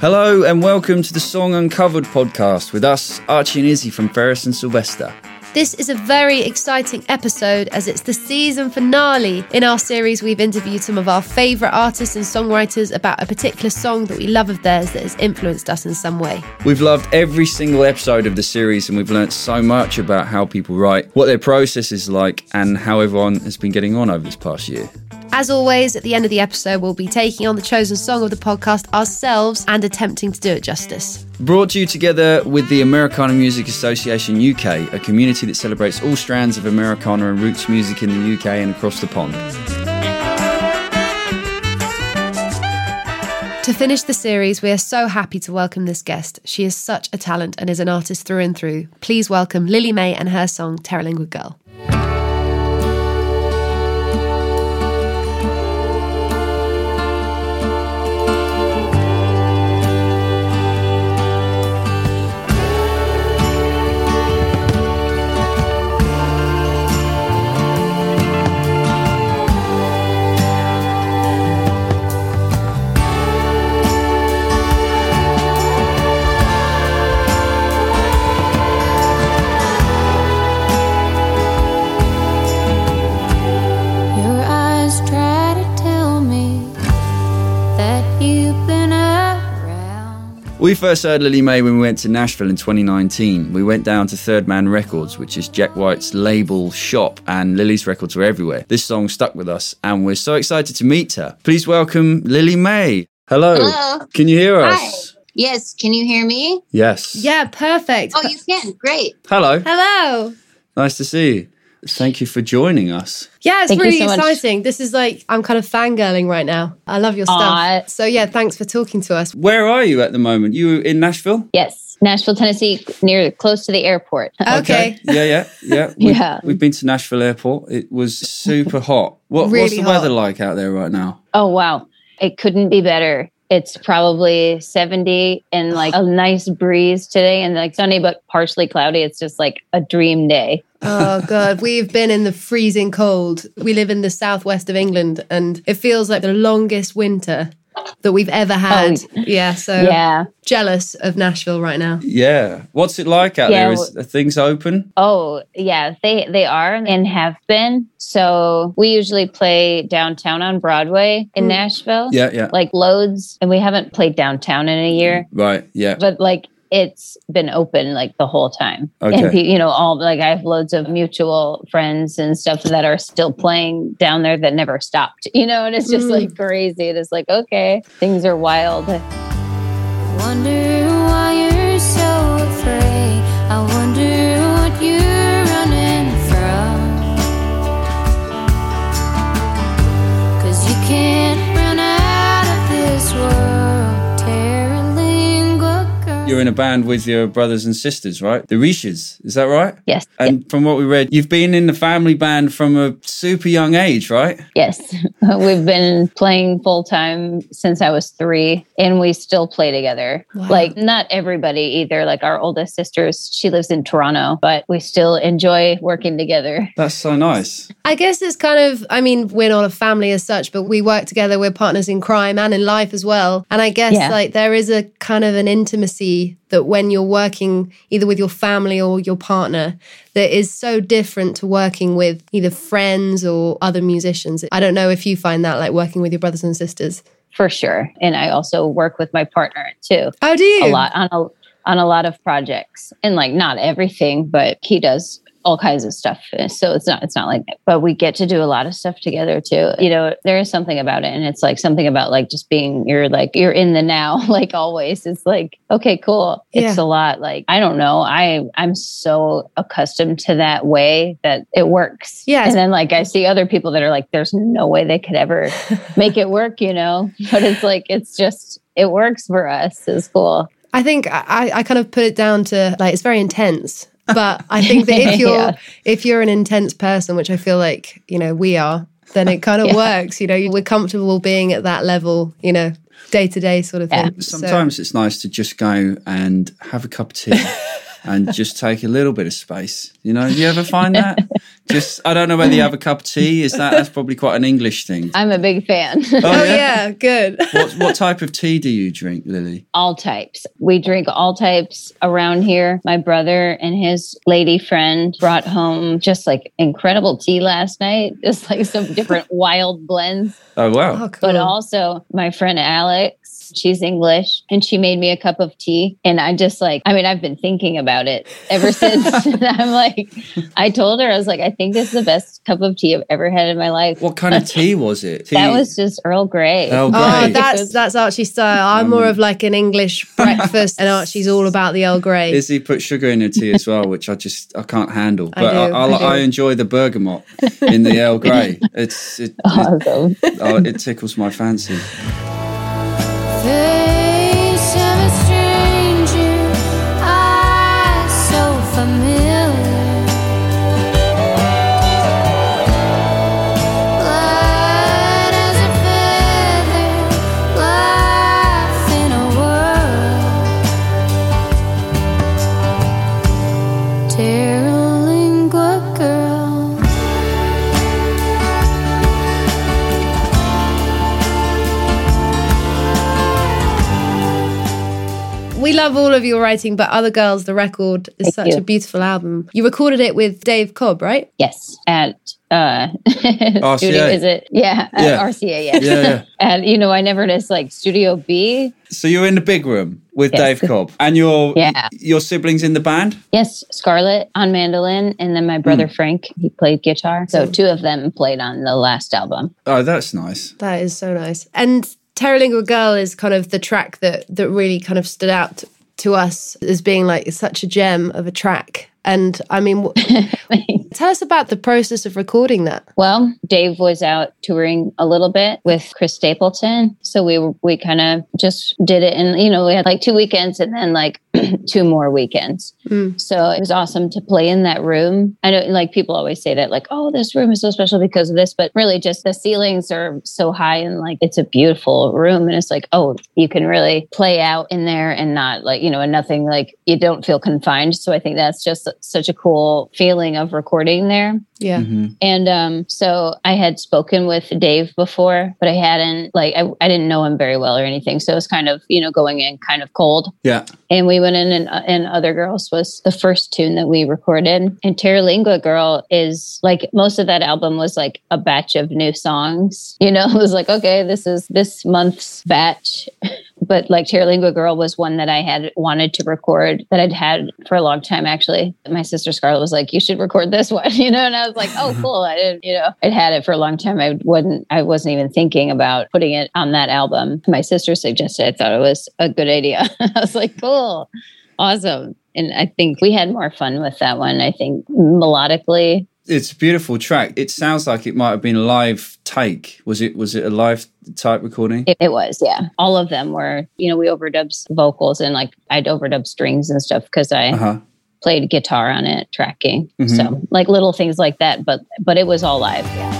Hello and welcome to the Song Uncovered podcast with us, Archie and Izzy from Ferris and Sylvester. This is a very exciting episode as it's the season finale. In our series, we've interviewed some of our favourite artists and songwriters about a particular song that we love of theirs that has influenced us in some way. We've loved every single episode of the series and we've learnt so much about how people write, what their process is like and how everyone has been getting on over this past year. As always, at the end of the episode, we'll be taking on the chosen song of the podcast ourselves and attempting to do it justice. Brought to you together with the Americana Music Association UK, a community that celebrates all strands of Americana and roots music in the UK and across the pond. To finish the series, we are so happy to welcome this guest. She is such a talent and is an artist through and through. Please welcome Lillie Mae and her song, Terlingua Girl. We first heard Lillie Mae when we went to Nashville in 2019. We went down to Third Man Records, which is Jack White's label shop, and Lillie's records were everywhere. This song stuck with us, and we're so excited to meet her. Please welcome Lillie Mae. Hello. Hello. Can you hear us? Hi. Yes. Can you hear me? Yes. Yeah, perfect. Oh, you can. Great. Hello. Hello. Nice to see you. Thank you for joining us. Yeah, it's really exciting. This is like, I'm kind of fangirling right now. I love your stuff. So yeah, thanks for talking to us. Where are you at the moment? You in Nashville? Yes, Nashville, Tennessee, close to the airport. Okay. Yeah. We've been to Nashville airport. It was super hot. What's the weather like out there right now? Oh, wow. It couldn't be better. It's probably 70 and like a nice breeze today and like sunny, but partially cloudy. It's just like a dream day. Oh, God. We've been in the freezing cold. We live in the southwest of England and it feels like the longest winter that we've ever had. Oh, yeah. So jealous of Nashville right now. Yeah. What's it like out there? Are things open? Oh, yeah. They are and have been. So we usually play downtown on Broadway in Nashville. Yeah. Like loads. And we haven't played downtown in a year. Right. Yeah. But like, it's been open like the whole time. Okay. And all like I have loads of mutual friends and stuff that are still playing down there that never stopped, and it's just like crazy. It is like, okay, things are wild. I wonder why you're so afraid. I wonder what you're running from. 'Cause you can't run out of this world. You're in a band with your brothers and sisters, right? The Reaches, is that right? Yes. And from what we read, you've been in the family band from a super young age, right? Yes. We've been playing full-time since I was 3, and we still play together. Wow. Like, not everybody either. Like, our oldest sister, she lives in Toronto, but we still enjoy working together. That's so nice. I guess it's kind of, we're not a family as such, but we work together. We're partners in crime and in life as well. And I guess, like, there is a kind of an intimacy that when you're working either with your family or your partner, that is so different to working with either friends or other musicians. I don't know if you find that like working with your brothers and sisters. For sure. And I also work with my partner too. Oh, do you? A lot on a lot of projects and like not everything, but he does all kinds of stuff. So it's not like that. But we get to do a lot of stuff together too. There is something about it. And it's like something about like just being, you're in the now, like always. It's like, okay, cool. Yeah. It's a lot. Like, I don't know. I'm so accustomed to that way that it works. Yeah. And then like, I see other people that are like, there's no way they could ever make it work, but it's like, it's just, it works for us. It's cool. I think I kind of put it down to like, it's very intense. But I think that if you're an intense person, which I feel like, we are, then it kind of works. We're comfortable being at that level, day to day sort of thing. Sometimes it's nice to just go and have a cup of tea and just take a little bit of space. Do you ever find that? Just, I don't know whether you have a cup of tea. That's probably quite an English thing. I'm a big fan. Oh yeah, good. What type of tea do you drink, Lillie? All types. We drink all types around here. My brother and his lady friend brought home just like incredible tea last night. Just like some different wild blends. Oh, wow. Oh, cool. But also my friend Alex. She's English, and she made me a cup of tea. And I just like, I mean, I've been thinking about it ever since. I'm like, I told her, I was like, I think this is the best cup of tea I've ever had in my life. What kind of tea was it? That was just Earl Grey. Earl Grey. Oh, that's Archie's style. I'm more of like an English breakfast, and Archie's all about the Earl Grey. Izzy put sugar in her tea as well, which I can't handle. But I enjoy the bergamot in the Earl Grey. It's awesome. It tickles my fancy. Face of a stranger, eyes so familiar, light as a feather, life in a world, Terlingua girl. We love all of your writing, but Other Girls, the record, is such a beautiful album. You recorded it with Dave Cobb, right? Yes, at RCA. RCA, yes. Yeah. And, you know, I never noticed, like, Studio B. So you're in the big room with Dave Cobb, and your siblings in the band? Yes, Scarlett on mandolin, and then my brother Frank, he played guitar. So two of them played on the last album. Oh, that's nice. That is so nice. And Terlingua Girl is kind of the track that really kind of stood out to us as being like such a gem of a track. And I mean, tell us about the process of recording that. Well, Dave was out touring a little bit with Chris Stapleton. So we kind of just did it. And, you know, we had like 2 weekends and then like 2 more weekends. Mm. So it was awesome to play in that room. I know like people always say that like, oh, this room is so special because of this. But really just the ceilings are so high and like it's a beautiful room. And it's like, oh, you can really play out in there and not like, you know, and nothing like you don't feel confined. So I think that's just such a cool feeling of recording there. Yeah. Mm-hmm. And so I had spoken with Dave before, but I hadn't like, I didn't know him very well or anything. So it was kind of, you know, going in kind of cold. Yeah. And we went in and Other Girls was the first tune that we recorded. And Terlingua Girl is like, most of that album was like a batch of new songs, you know, it was like, okay, this is this month's batch. But like Terlingua Girl was one that I had wanted to record that I'd had for a long time, actually. My sister Scarlett was like, you should record this one, you know? And I was like, oh, cool. I didn't, you know, I'd had it for a long time. I wasn't even thinking about putting it on that album. My sister suggested, I thought it was a good idea. I was like, cool, awesome. And I think we had more fun with that one, I think, melodically. It's a beautiful track. It sounds like it might have been a live take. Was it a live type recording? It was, yeah. All of them were, you know, we overdubbed vocals and like I'd overdub strings and stuff because I played guitar on it, tracking. Mm-hmm. So like little things like that, but it was all live, yeah.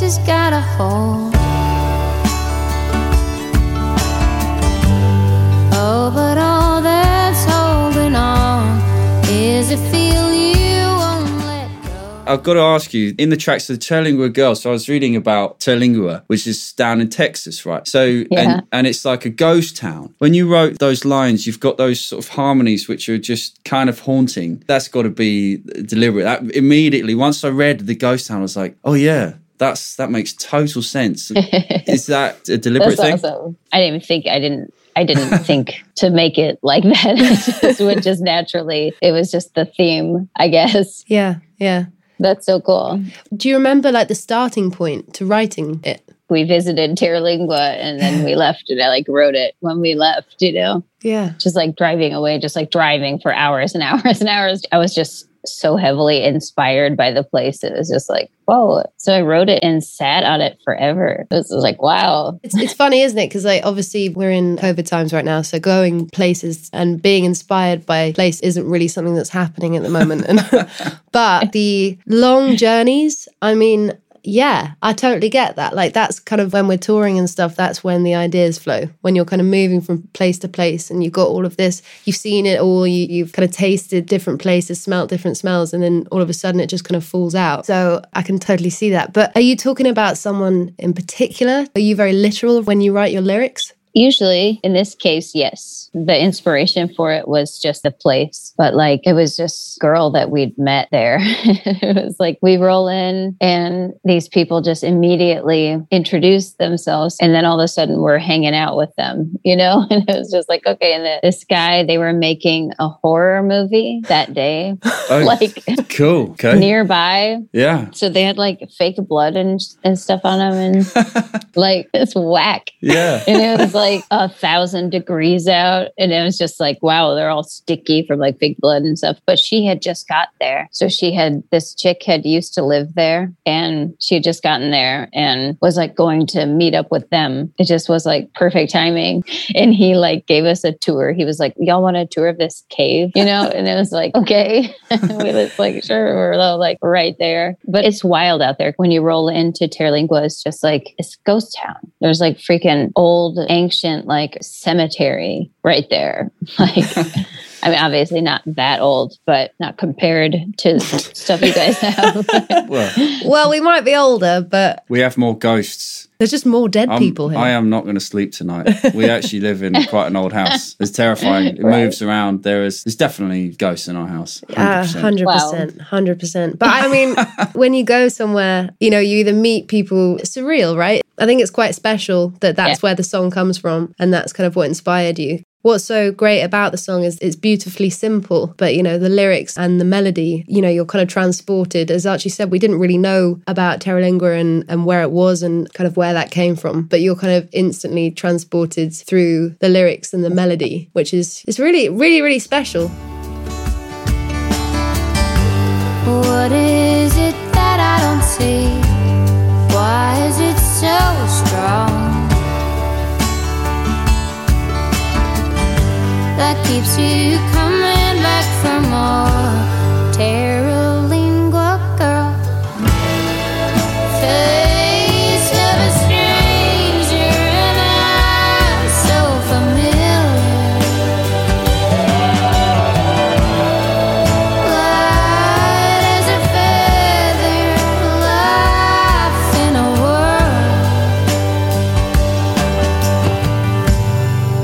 Has got a hold. Oh, but all that's holding on is a feel you won't let go. I've got to ask you, in the tracks of the Terlingua Girl, so I was reading about Terlingua, which is down in Texas, right? So, and it's like a ghost town. When you wrote those lines, you've got those sort of harmonies which are just kind of haunting. That's got to be deliberate. That, immediately, once I read the ghost town, I was like, oh yeah. That makes total sense. Is that a deliberate thing? Awesome. I didn't think to make it like that. It just naturally, it was just the theme, I guess. Yeah, yeah. That's so cool. Do you remember like the starting point to writing it? We visited Terlingua and then we left and I like wrote it when we left, you know? Yeah. Just like driving away, just like driving for hours and hours and hours. I was just so heavily inspired by the place. It was just like, whoa. So I wrote it and sat on it forever. It was like, wow. It's funny, isn't it? Because like, obviously we're in COVID times right now. So going places and being inspired by place isn't really something that's happening at the moment. But the long journeys, I mean, yeah, I totally get that. Like that's kind of when we're touring and stuff, that's when the ideas flow, when you're kind of moving from place to place and you've got all of this, you've seen it all, you've kind of tasted different places, smelt different smells, and then all of a sudden it just kind of falls out. So I can totally see that. But are you talking about someone in particular? Are you very literal when you write your lyrics? Usually, in this case, yes. The inspiration for it was just the place. But like, it was just girl that we'd met there. It was like, we roll in and these people just immediately introduce themselves. And then all of a sudden we're hanging out with them, you know? And it was just like, okay. And this guy, they were making a horror movie that day. Oh, like, cool. Okay. Nearby. Yeah. So they had like fake blood and stuff on them. And like, it's whack. Yeah. And it was like, 1,000 degrees out, and it was just like, wow, they're all sticky from like big blood and stuff. But she had just got there, so this chick had used to live there, and she had just gotten there and was like going to meet up with them. It just was like perfect timing. And he like gave us a tour. He was like, y'all want a tour of this cave, you know? And it was like, okay. We was like, sure. We're all like right there. But it's wild out there. When you roll into Terlingua, it's just like, it's ghost town. There's like freaking old ancient like cemetery right there. Like, I mean, obviously not that old, but not compared to stuff you guys have. Well, we might be older, but we have more ghosts. There's just more dead people here. I am not going to sleep tonight. We actually live in quite an old house. It's terrifying. It moves around. There's definitely ghosts in our house. 100%. But I mean, when you go somewhere, you know, you either meet people, it's surreal, right? I think it's quite special that's where the song comes from, and that's kind of what inspired you. What's so great about the song is it's beautifully simple, but, you know, the lyrics and the melody, you know, you're kind of transported. As Archie said, we didn't really know about Terlingua and where it was and kind of where that came from, but you're kind of instantly transported through the lyrics and the melody, which is really, really, really special. What is it that I don't see? Why is it so strong? That keeps you coming back for more. Terlingua girl, face of a stranger and eyes so familiar. Light as a feather, life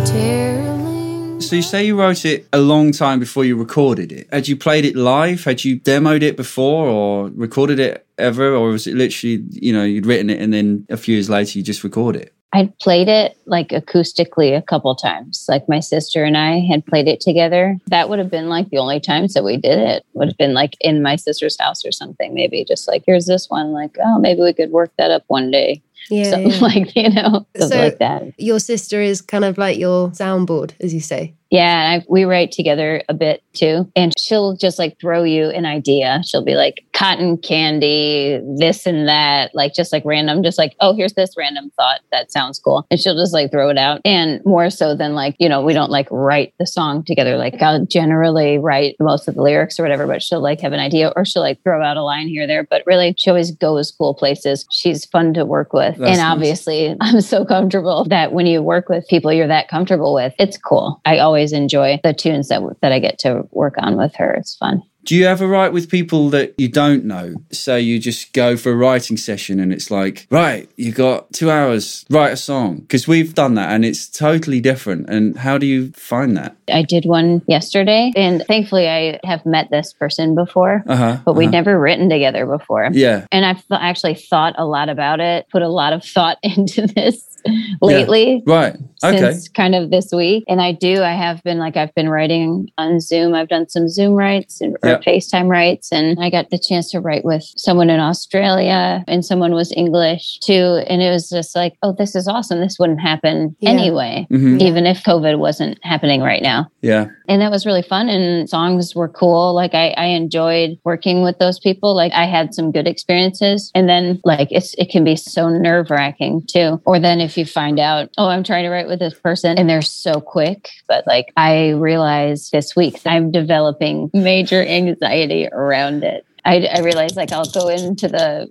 in a world. So you say you wrote it a long time before you recorded it. Had you played it live? Had you demoed it before or recorded it ever? Or was it literally, you know, you'd written it and then a few years later you just record it? I'd played it like acoustically a couple times. Like my sister and I had played it together. That would have been like the only times that we did it. Would have been like in my sister's house or something. Maybe just like, here's this one. Like, oh, maybe we could work that up one day. Yeah, something like, you know, something like that. Your sister is kind of like your soundboard, as you say. Yeah, we write together a bit too. And she'll just like throw you an idea. She'll be like, cotton candy, this and that, like just like random, just like, oh, here's this random thought. That sounds cool. And she'll just like throw it out. And more so than like, you know, we don't like write the song together. Like I'll generally write most of the lyrics or whatever, but she'll like have an idea or she'll like throw out a line here or there. But really, she always goes cool places. She's fun to work with. That's and obviously, nice. I'm so comfortable that when you work with people you're that comfortable with, it's cool. I always enjoy the tunes that I get to work on with her. It's fun. Do you ever write with people that you don't know? So you just go for a writing session and it's like, right, you got 2 hours, write a song. Because we've done that and it's totally different. And how do you find that? I did one yesterday and thankfully I have met this person before, but we'd never written together before. Yeah. And I've actually thought a lot about it, put a lot of thought into this lately. Yeah. Right. since kind of this week. And I've been writing on Zoom. I've done some Zoom writes and FaceTime writes. And I got the chance to write with someone in Australia, and someone was English too. And it was just like, oh, this is awesome. This wouldn't happen anyway, even if COVID wasn't happening right now. Yeah. And that was really fun. And songs were cool. Like I enjoyed working with those people. Like I had some good experiences. And then like it can be so nerve-wracking too. Or then if you find out, oh, I'm trying to write with this person and they're so quick. But like I realized this week I'm developing major anxiety around it. I realized like I'll go into the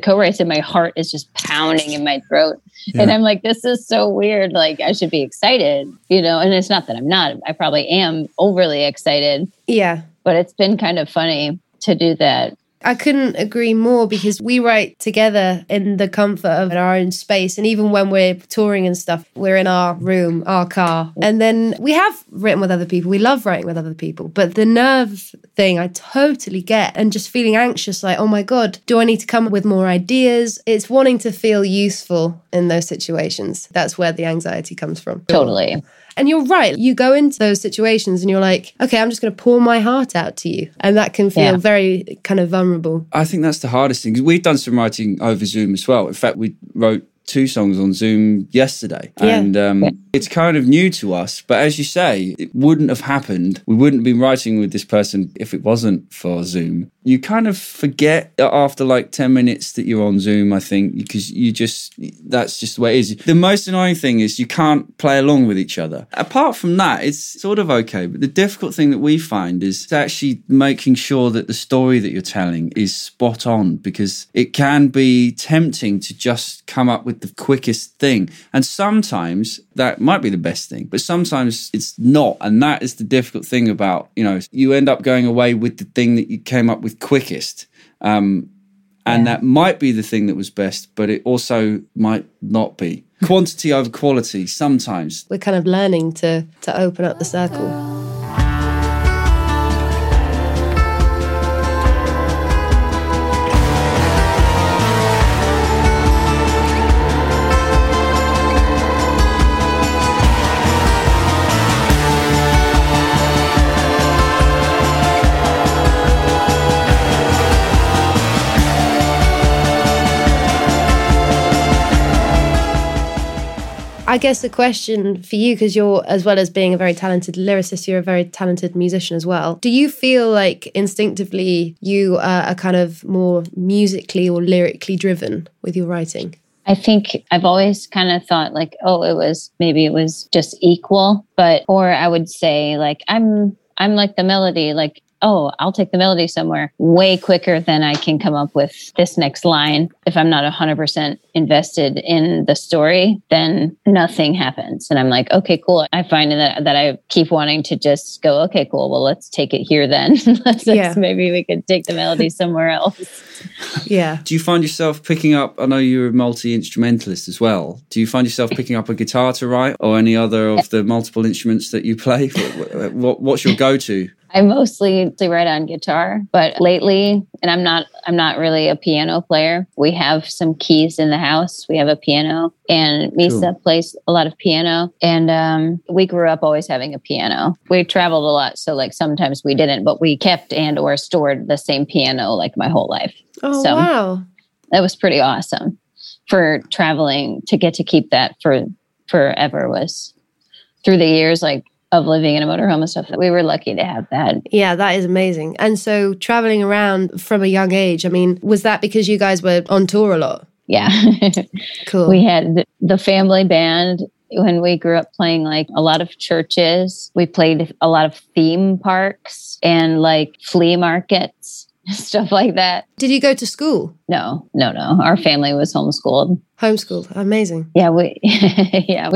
co-writes and my heart is just pounding in my throat. Yeah. And I'm like, this is so weird. Like I should be excited, you know, and it's not that I'm not, I probably am overly excited. Yeah. But it's been kind of funny to do that. I couldn't agree more, because we write together in the comfort of our own space. And even when we're touring and stuff, we're in our room, our car. And then we have written with other people. We love writing with other people. But the nerve thing, I totally get. And just feeling anxious, like, oh my God, do I need to come up with more ideas? It's wanting to feel useful in those situations. That's where the anxiety comes from. Totally. And you're right. You go into those situations and you're like, okay, I'm just going to pour my heart out to you. And that can feel very kind of vulnerable. I think that's the hardest thing. We've done some writing over Zoom as well. In fact, we wrote 2 songs on Zoom yesterday. Yeah. And it's kind of new to us. But as you say, it wouldn't have happened. We wouldn't have been writing with this person if it wasn't for Zoom. You kind of forget after like 10 minutes that you're on Zoom, I think, because that's just the way it is. The most annoying thing is you can't play along with each other. Apart from that, it's sort of okay. But the difficult thing that we find is actually making sure that the story that you're telling is spot on, because it can be tempting to just come up with the quickest thing. And sometimes that might be the best thing, but sometimes it's not. And that is the difficult thing about, you know, you end up going away with the thing that you came up with quickest. That might be the thing that was best, but it also might not be. Quantity over quality sometimes. We're kind of learning to open up the circle. I guess the question for you, because you're, as well as being a very talented lyricist, you're a very talented musician as well. Do you feel like instinctively you are kind of more musically or lyrically driven with your writing? I think I've always kind of thought like, oh, it was just equal, or I would say like, I'm like the melody, like, oh, I'll take the melody somewhere way quicker than I can come up with this next line. If I'm not 100% invested in the story, then nothing happens. And I'm like, okay, cool. I find that I keep wanting to just go, okay, cool. Well, let's take it here then. Maybe we could take the melody somewhere else. Yeah. Do you find yourself picking up, I know you're a multi-instrumentalist as well. Do you find yourself picking up a guitar to write, or any other of the multiple instruments that you play? What's your go-to? I mostly write on guitar, but lately, and I'm not really a piano player. We have some keys in the house. We have a piano, and Misa plays a lot of piano. And we grew up always having a piano. We traveled a lot, so like sometimes we didn't, but we kept and or stored the same piano like my whole life. Oh, so wow. That was pretty awesome for traveling, to get to keep that for forever. Was through the years, like, of living in a motorhome and stuff, that we were lucky to have that. Yeah, that is amazing. And so traveling around from a young age, I mean, was that because you guys were on tour a lot? Yeah. Cool. We had the family band when we grew up, playing like a lot of churches. We played a lot of theme parks and like flea markets, stuff like that. Did you go to school? No. Our family was homeschooled. Homeschooled, amazing. Yeah, we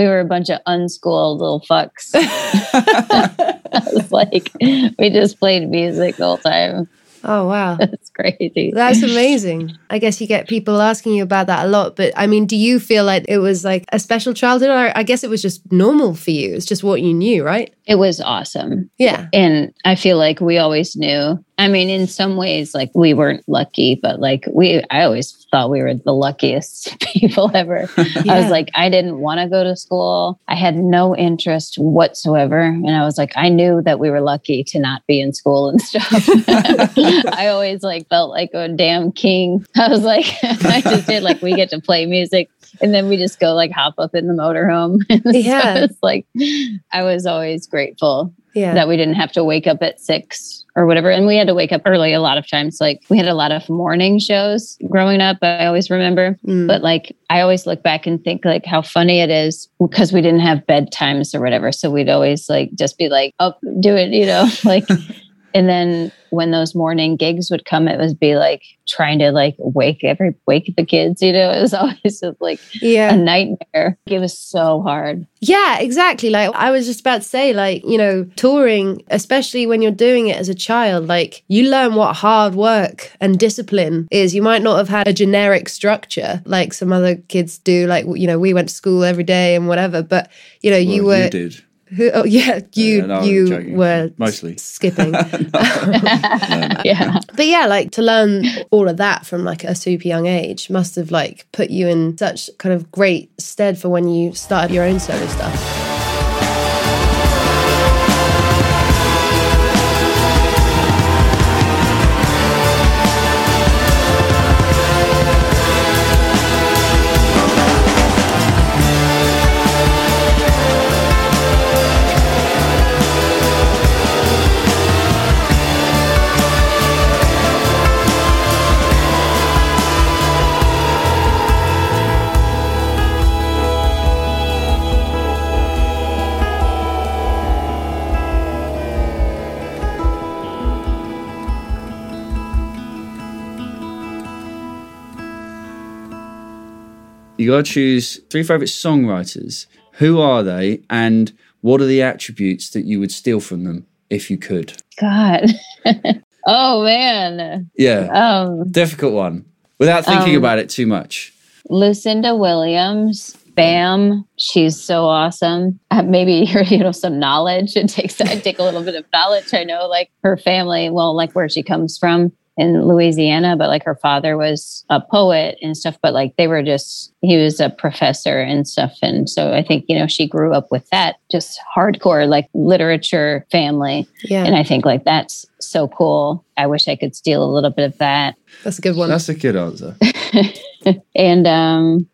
were a bunch of unschooled little fucks. I was like, we just played music the whole time. Oh, wow. That's crazy. That's amazing. I guess you get people asking you about that a lot. But I mean, do you feel like it was like a special childhood? Or I guess it was just normal for you. It's just what you knew, right? It was awesome. Yeah. And I feel like we always knew. I mean, in some ways, like, we weren't lucky, but like I always thought we were the luckiest people ever. Yeah. I was like, I didn't want to go to school. I had no interest whatsoever. And I was like, I knew that we were lucky to not be in school and stuff. I always like felt like a damn king. I was like, I just did like, we get to play music. And then we just go like hop up in the motorhome. Yeah. So it's like, I was always grateful that we didn't have to wake up at 6 or whatever. And we had to wake up early a lot of times. Like, we had a lot of morning shows growing up, I always remember. But like, I always look back and think like how funny it is because we didn't have bedtimes or whatever. So we'd always like, just be like, oh, do it, you know, like, and then when those morning gigs would come, it would be like trying to like wake the kids, you know, it was always just like a nightmare. It was so hard. Yeah, exactly. Like, I was just about to say, like, you know, touring, especially when you're doing it as a child, like, you learn what hard work and discipline is. You might not have had a generic structure like some other kids do. Like, you know, we went to school every day and whatever, but, you know, you did. Oh, yeah, you were mostly skipping. But yeah, like, to learn all of that from like a super young age must have like put you in such kind of great stead for when you started your own solo stuff. You got to choose 3 favourite songwriters. Who are they, and what are the attributes that you would steal from them if you could? God. Oh, man. Yeah. Difficult one. Without thinking about it too much. Lucinda Williams. Bam. She's so awesome. Maybe, you know, some knowledge. I take a little bit of knowledge. I know, like, her family, well, like, where she comes from. In Louisiana, but like her father was a poet and stuff, but like they were just, he was a professor and stuff. And so I think, you know, she grew up with that just hardcore, like, literature family. Yeah. And I think like that's so cool. I wish I could steal a little bit of that. That's a good one. That's a good answer. And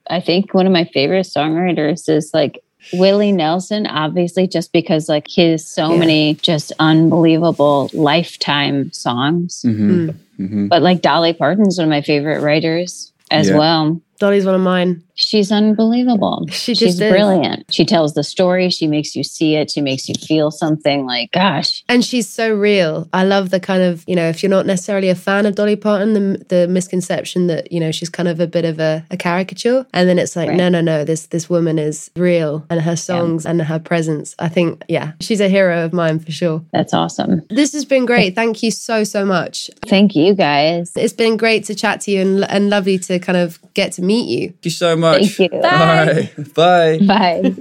I think one of my favorite songwriters is like Willie Nelson, obviously, just because like he has so many just unbelievable lifetime songs. Mm-hmm. Mm-hmm. But like Dolly Parton's one of my favorite writers as well. Dolly's one of mine. She's unbelievable. She's brilliant. She tells the story. She makes you see it. She makes you feel something, like, gosh. And she's so real. I love the kind of, you know, if you're not necessarily a fan of Dolly Parton, the misconception that, you know, she's kind of a bit of a caricature. And then it's like, no, this woman is real, and her songs and her presence. I think, she's a hero of mine for sure. That's awesome. This has been great. Thank you so, so much. Thank you, guys. It's been great to chat to you, and lovely to kind of get to meet you. Thank you so much. Thank you. Bye. Bye. Bye.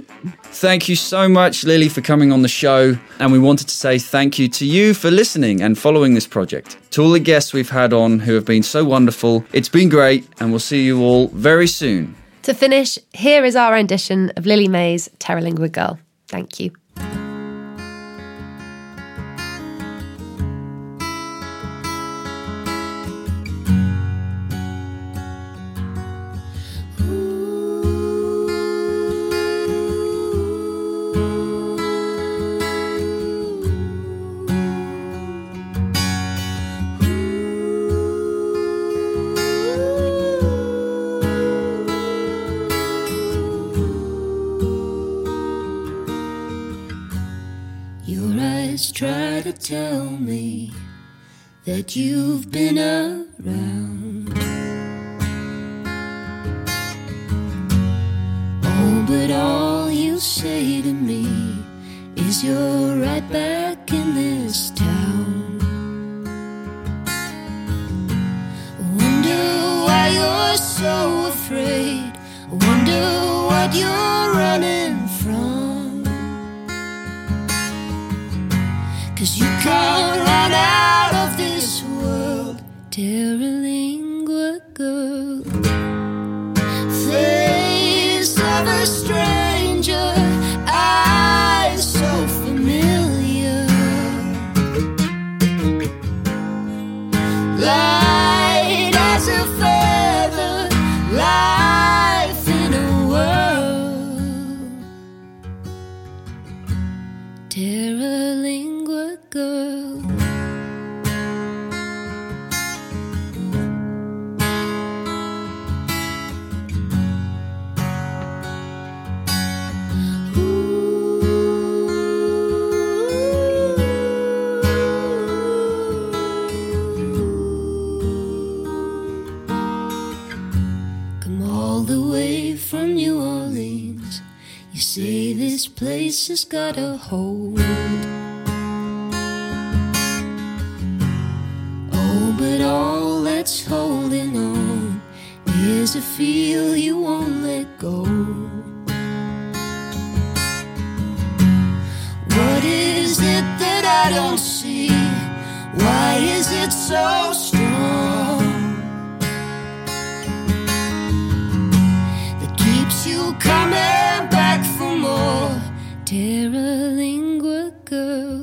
Thank you so much, Lillie, for coming on the show. And we wanted to say thank you to you for listening and following this project. To all the guests we've had on who have been so wonderful, it's been great, and we'll see you all very soon. To finish, here is our rendition of Lillie Mae's Terlingua Girl. Thank you. Try to tell me that you've been around. Oh, but all you say to me is you're right back in this town. I wonder why you're so afraid. I wonder what you're running from. 'Cause you can't run out of this Terlingua Girl. Come all the way from New Orleans. You say this place has got a hold. Oh, but all that's holding on is a feel you won't let go. What is it that I don't see? Why is it so strong? That keeps you coming. Terlingua Girl.